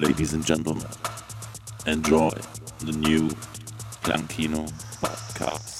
Ladies and gentlemen, enjoy the new Clankino podcast.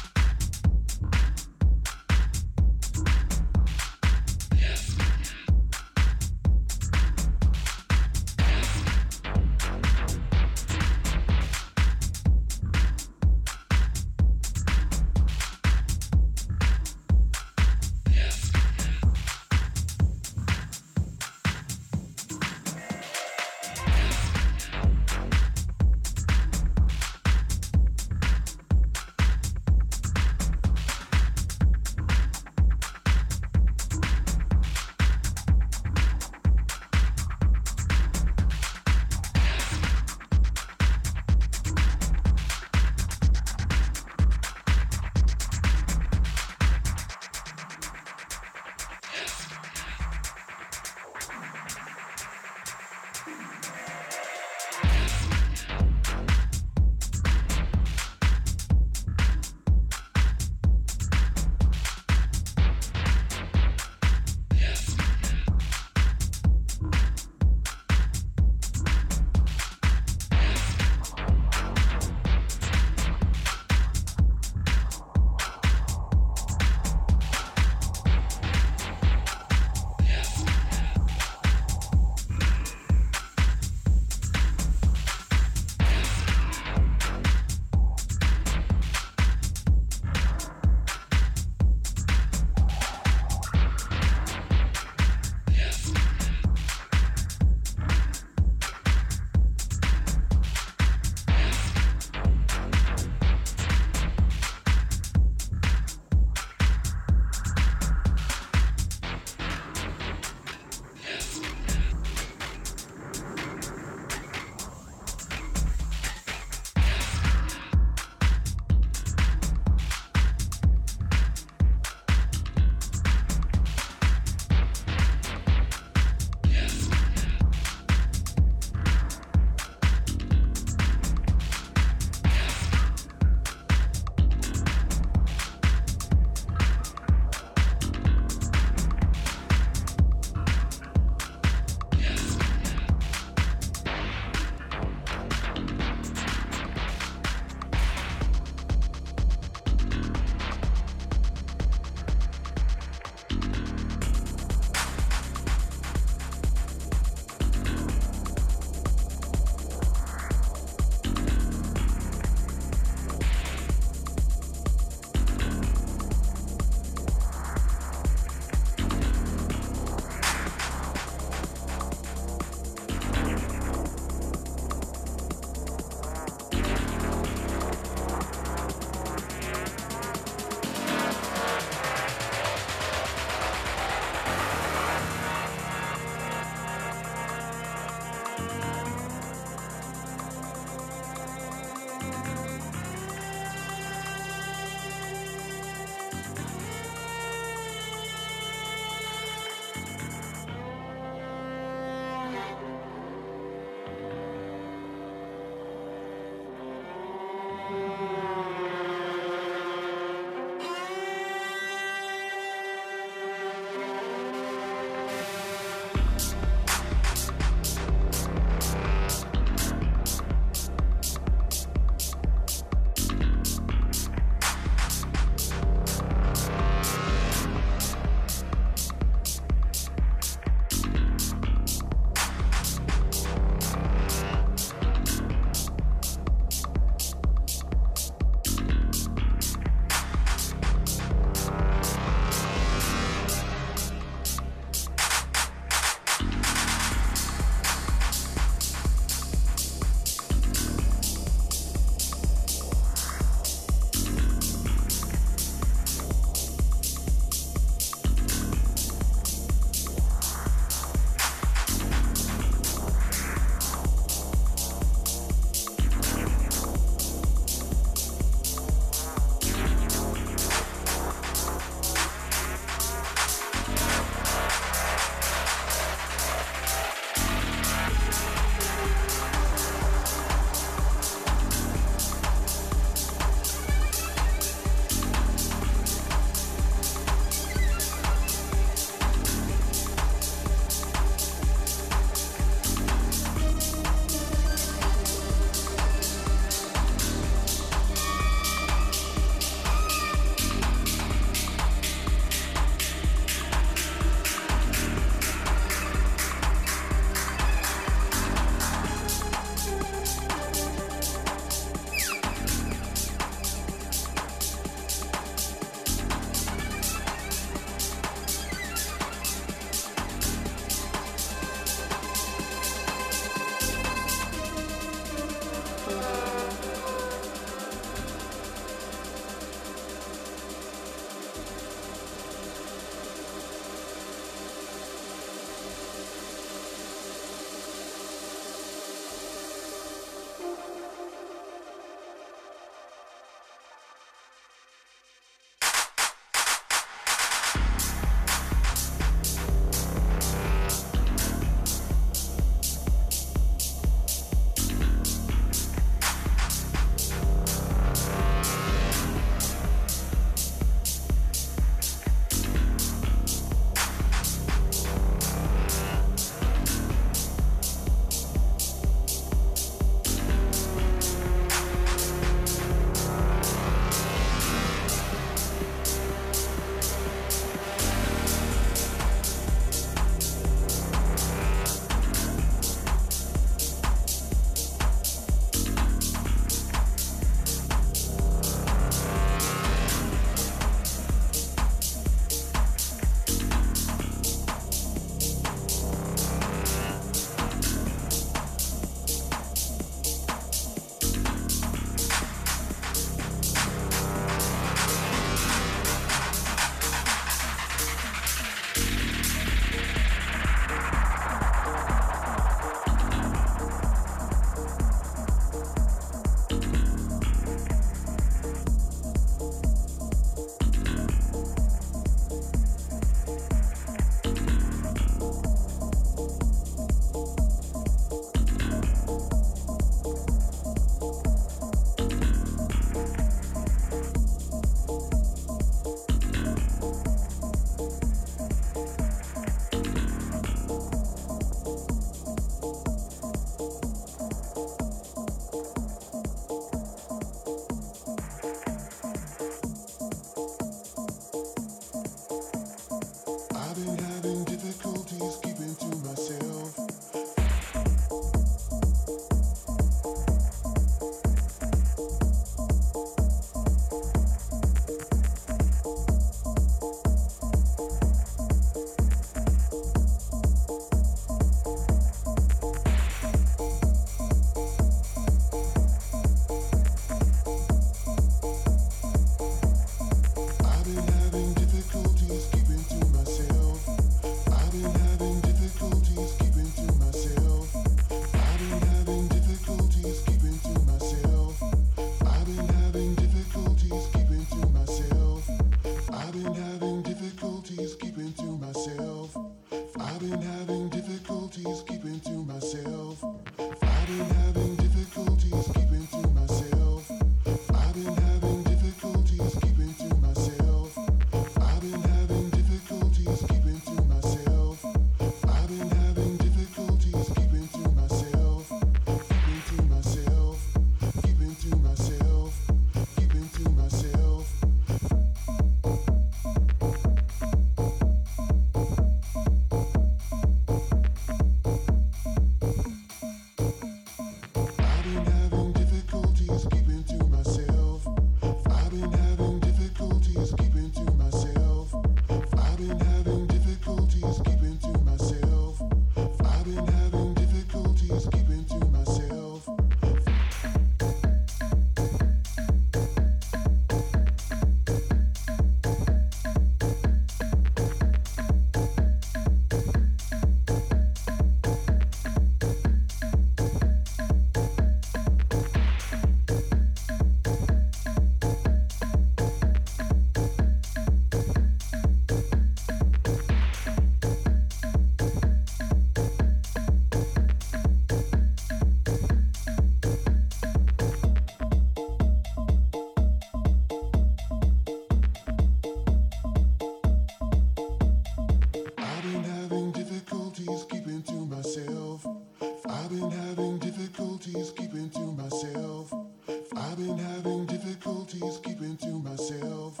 I've been having difficulties keeping to myself.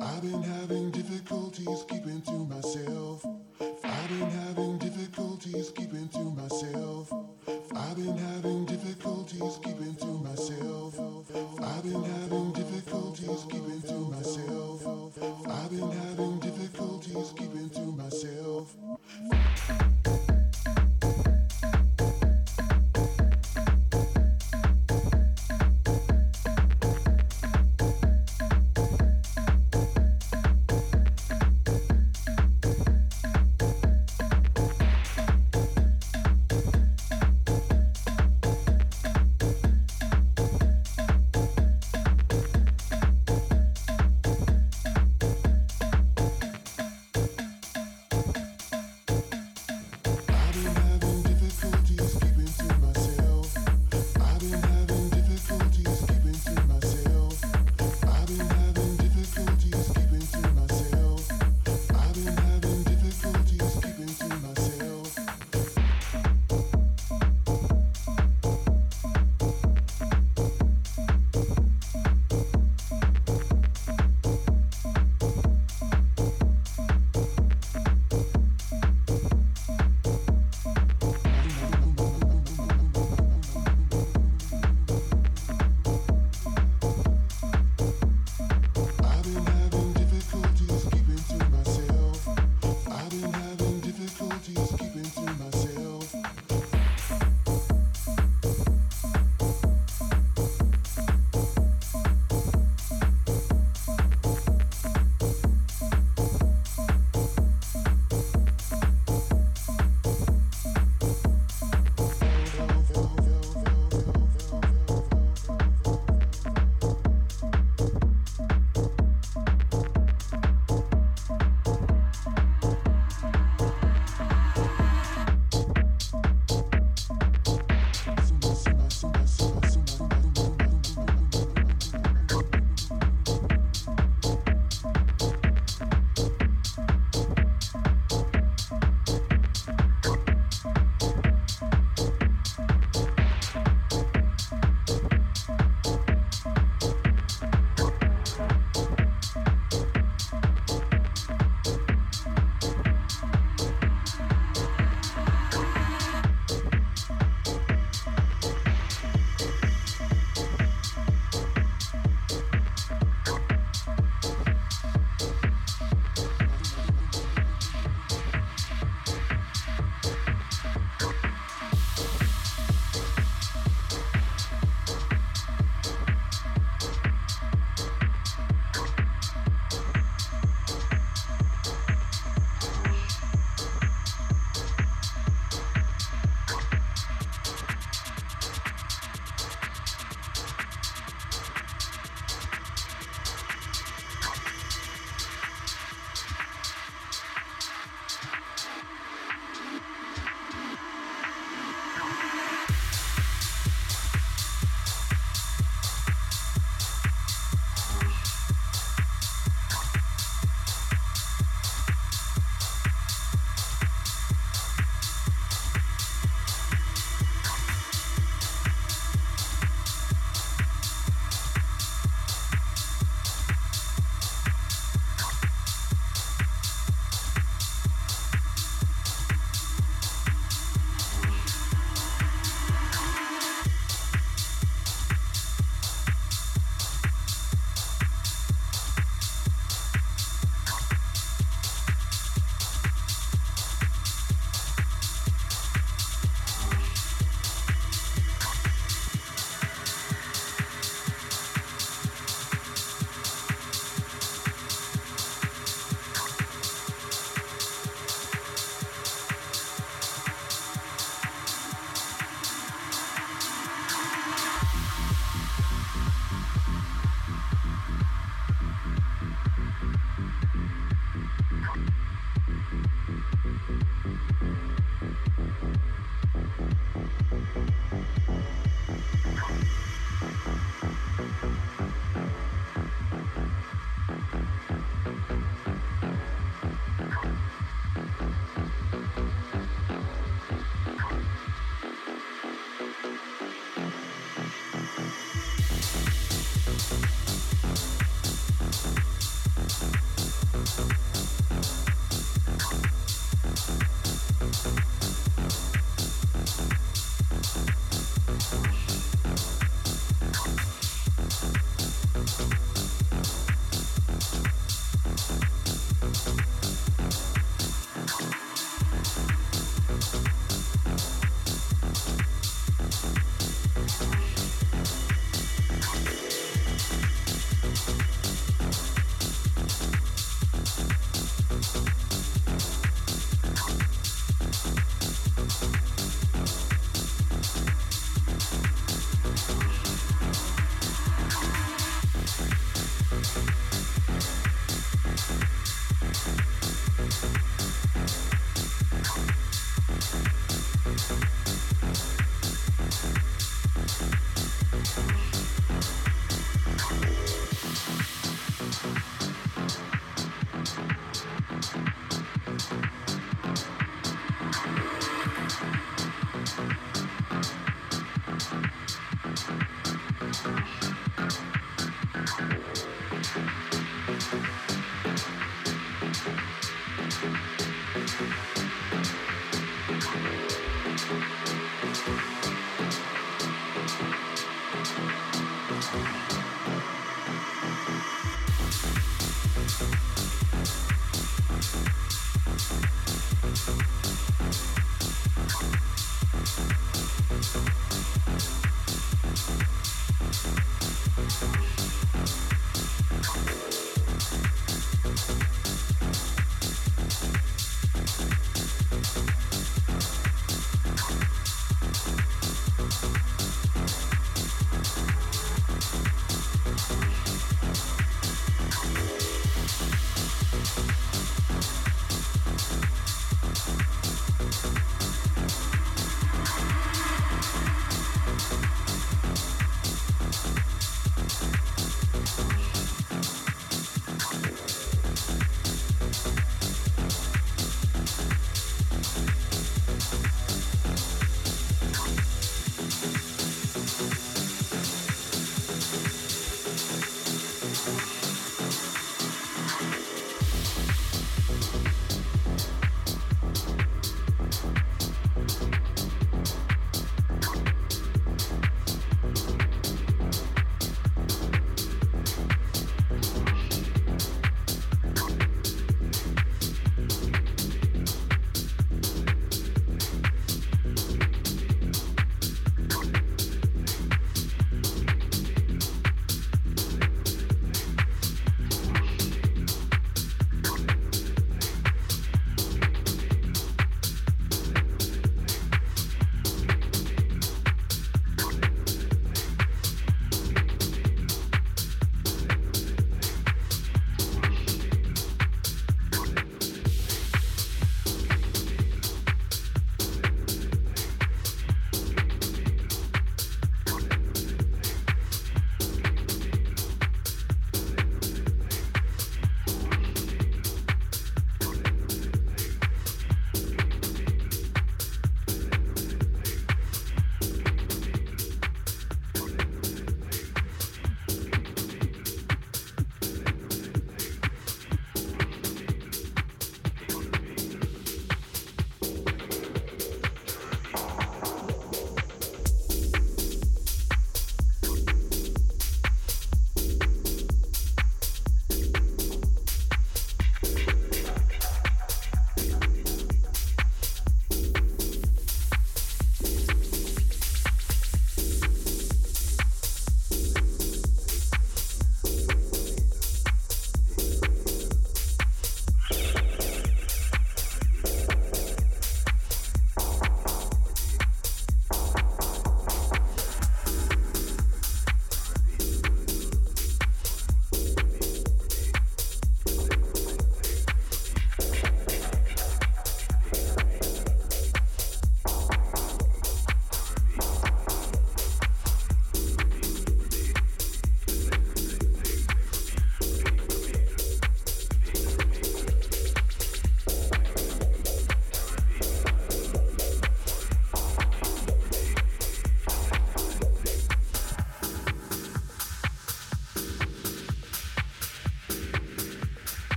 I've been having difficulties keeping to myself. I've been having difficulties keeping to myself. I've been having difficulties keeping to myself. I've been having difficulties keeping to myself. I've been having difficulties keeping to myself.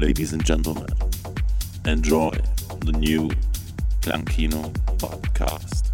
Ladies and gentlemen, enjoy the new Clankino podcast.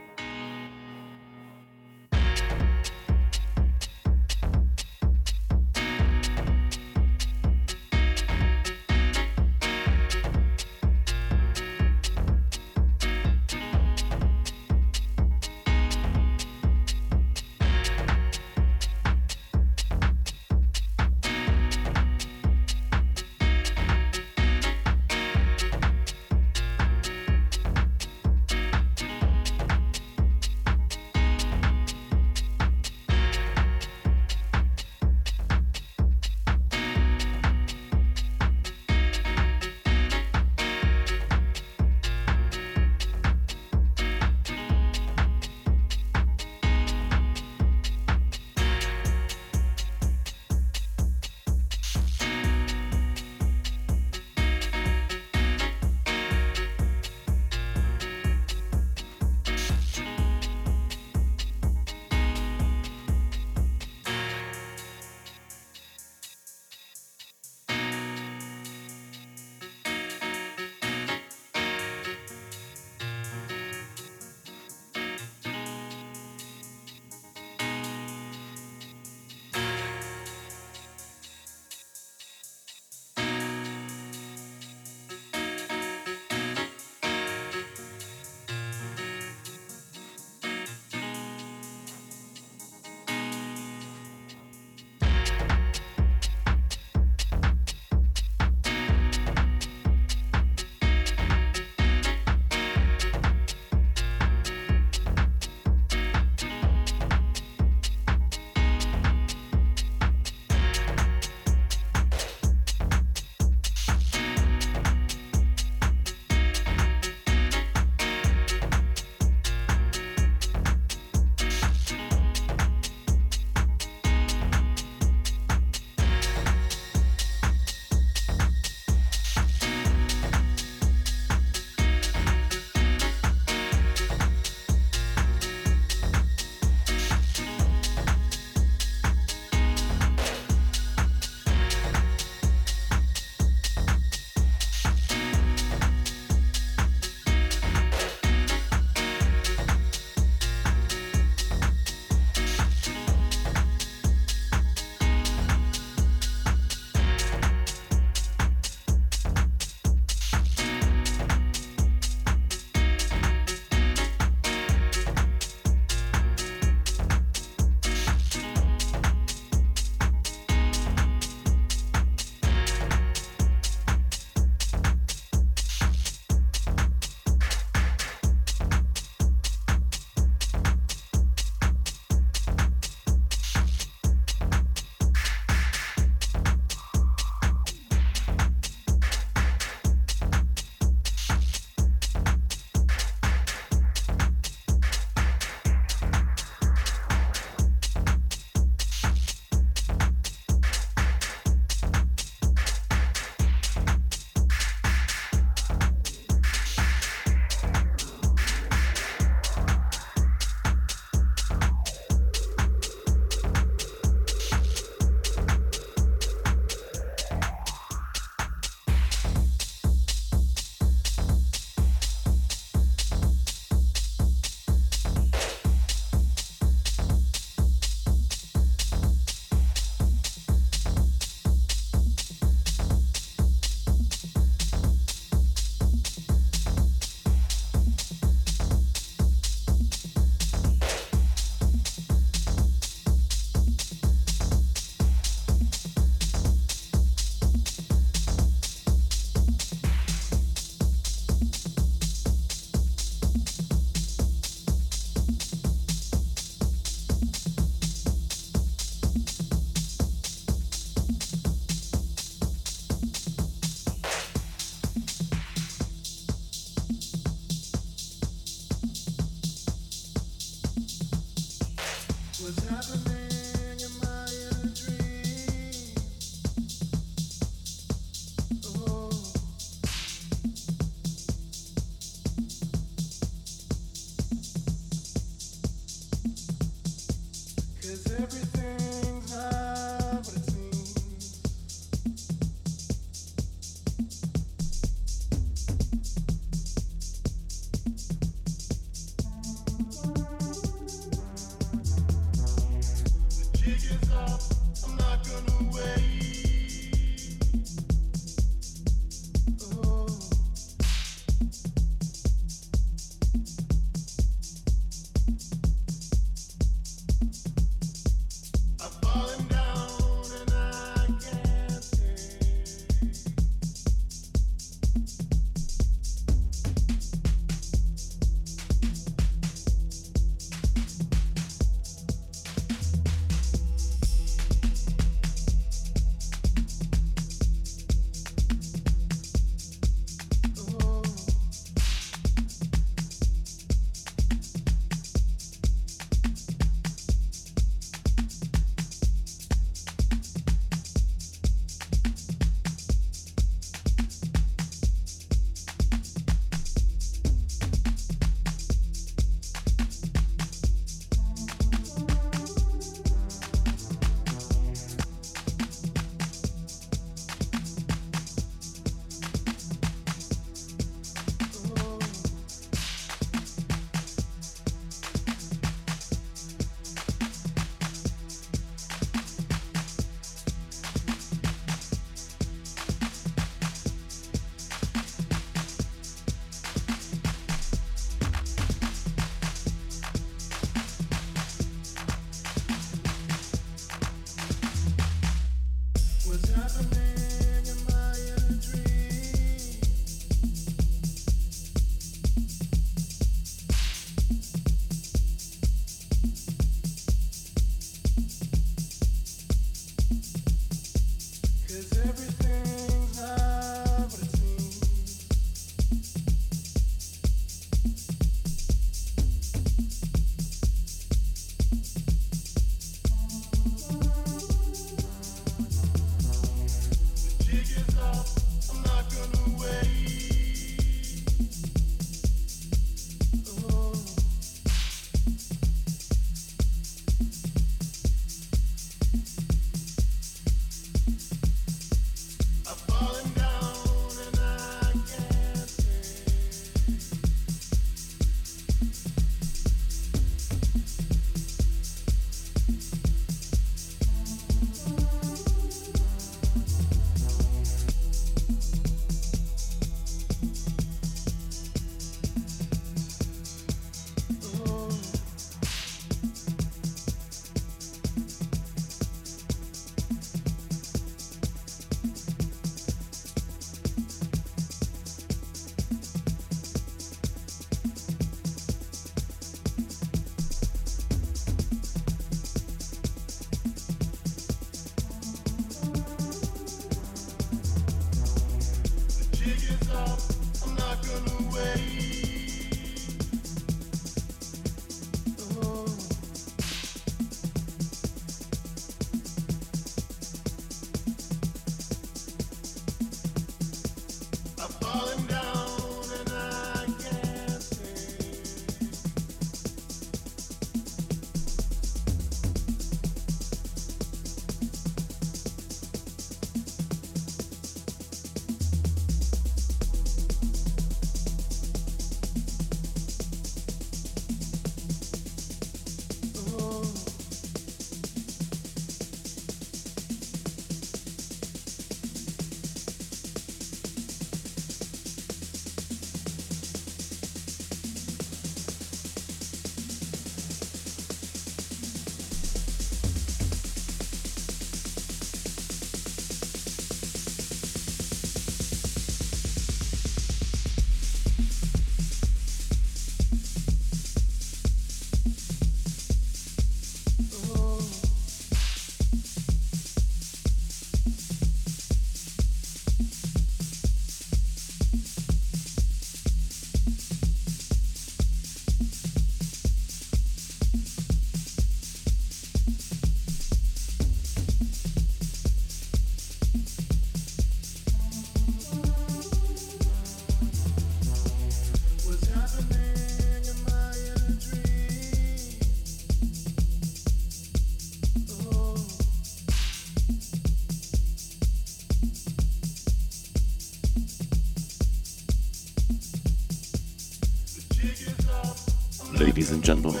Ladies and gentlemen,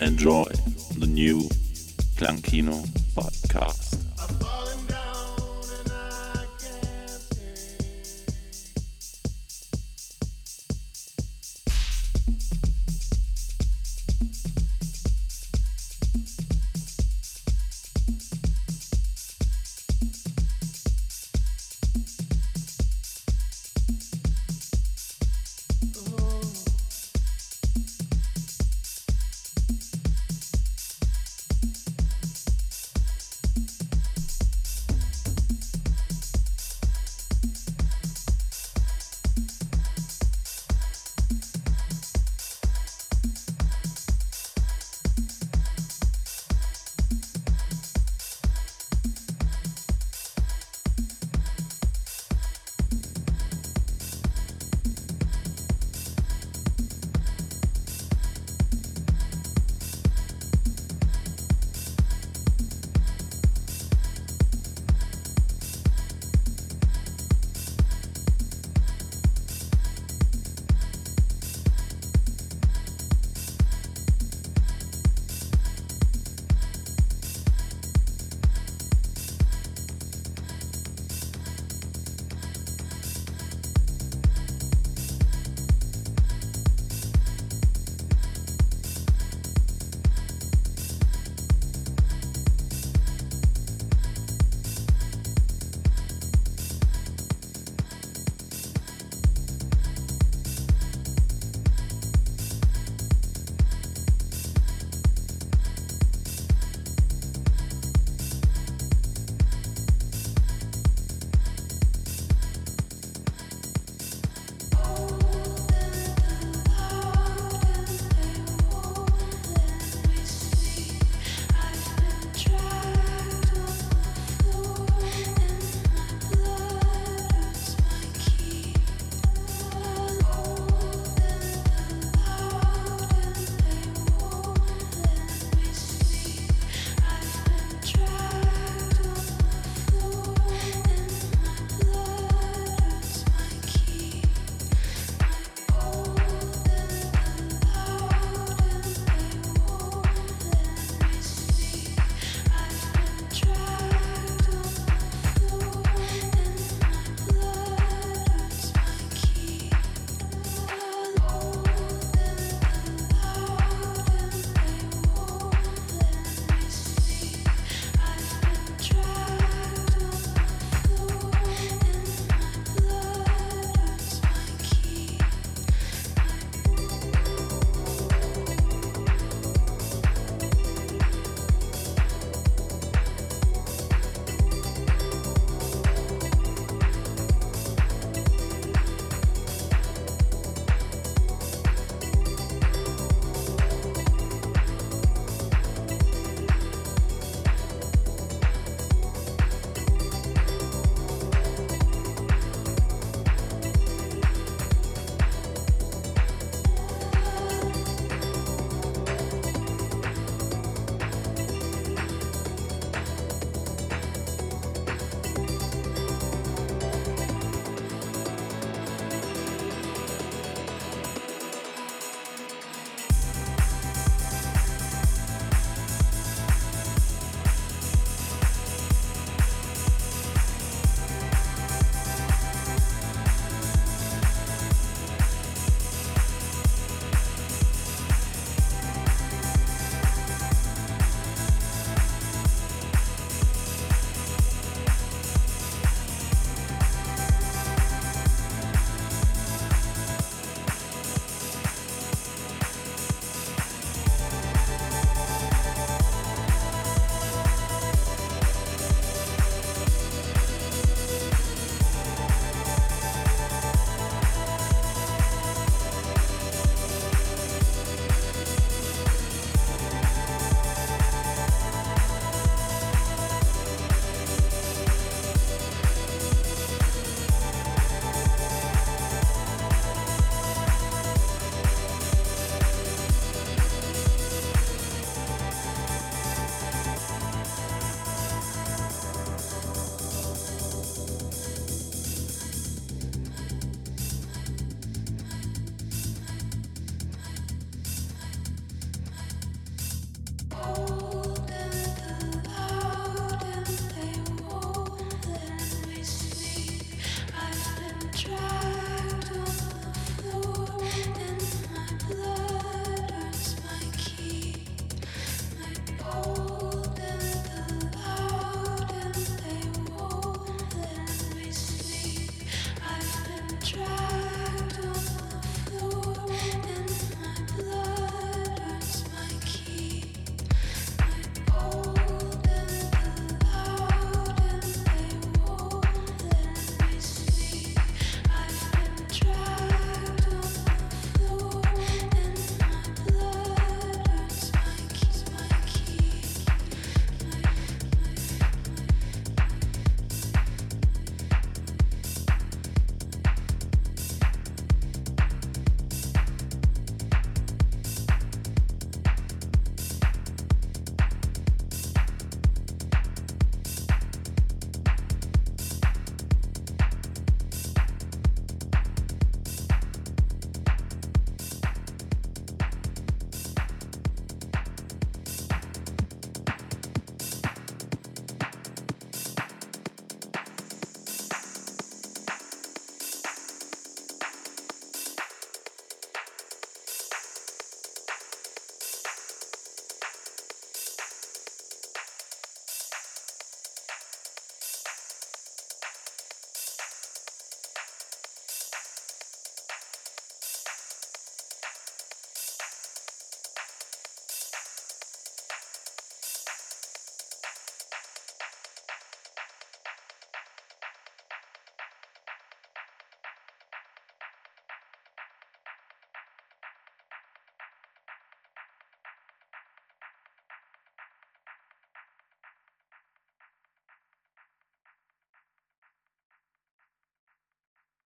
enjoy the new Clankino.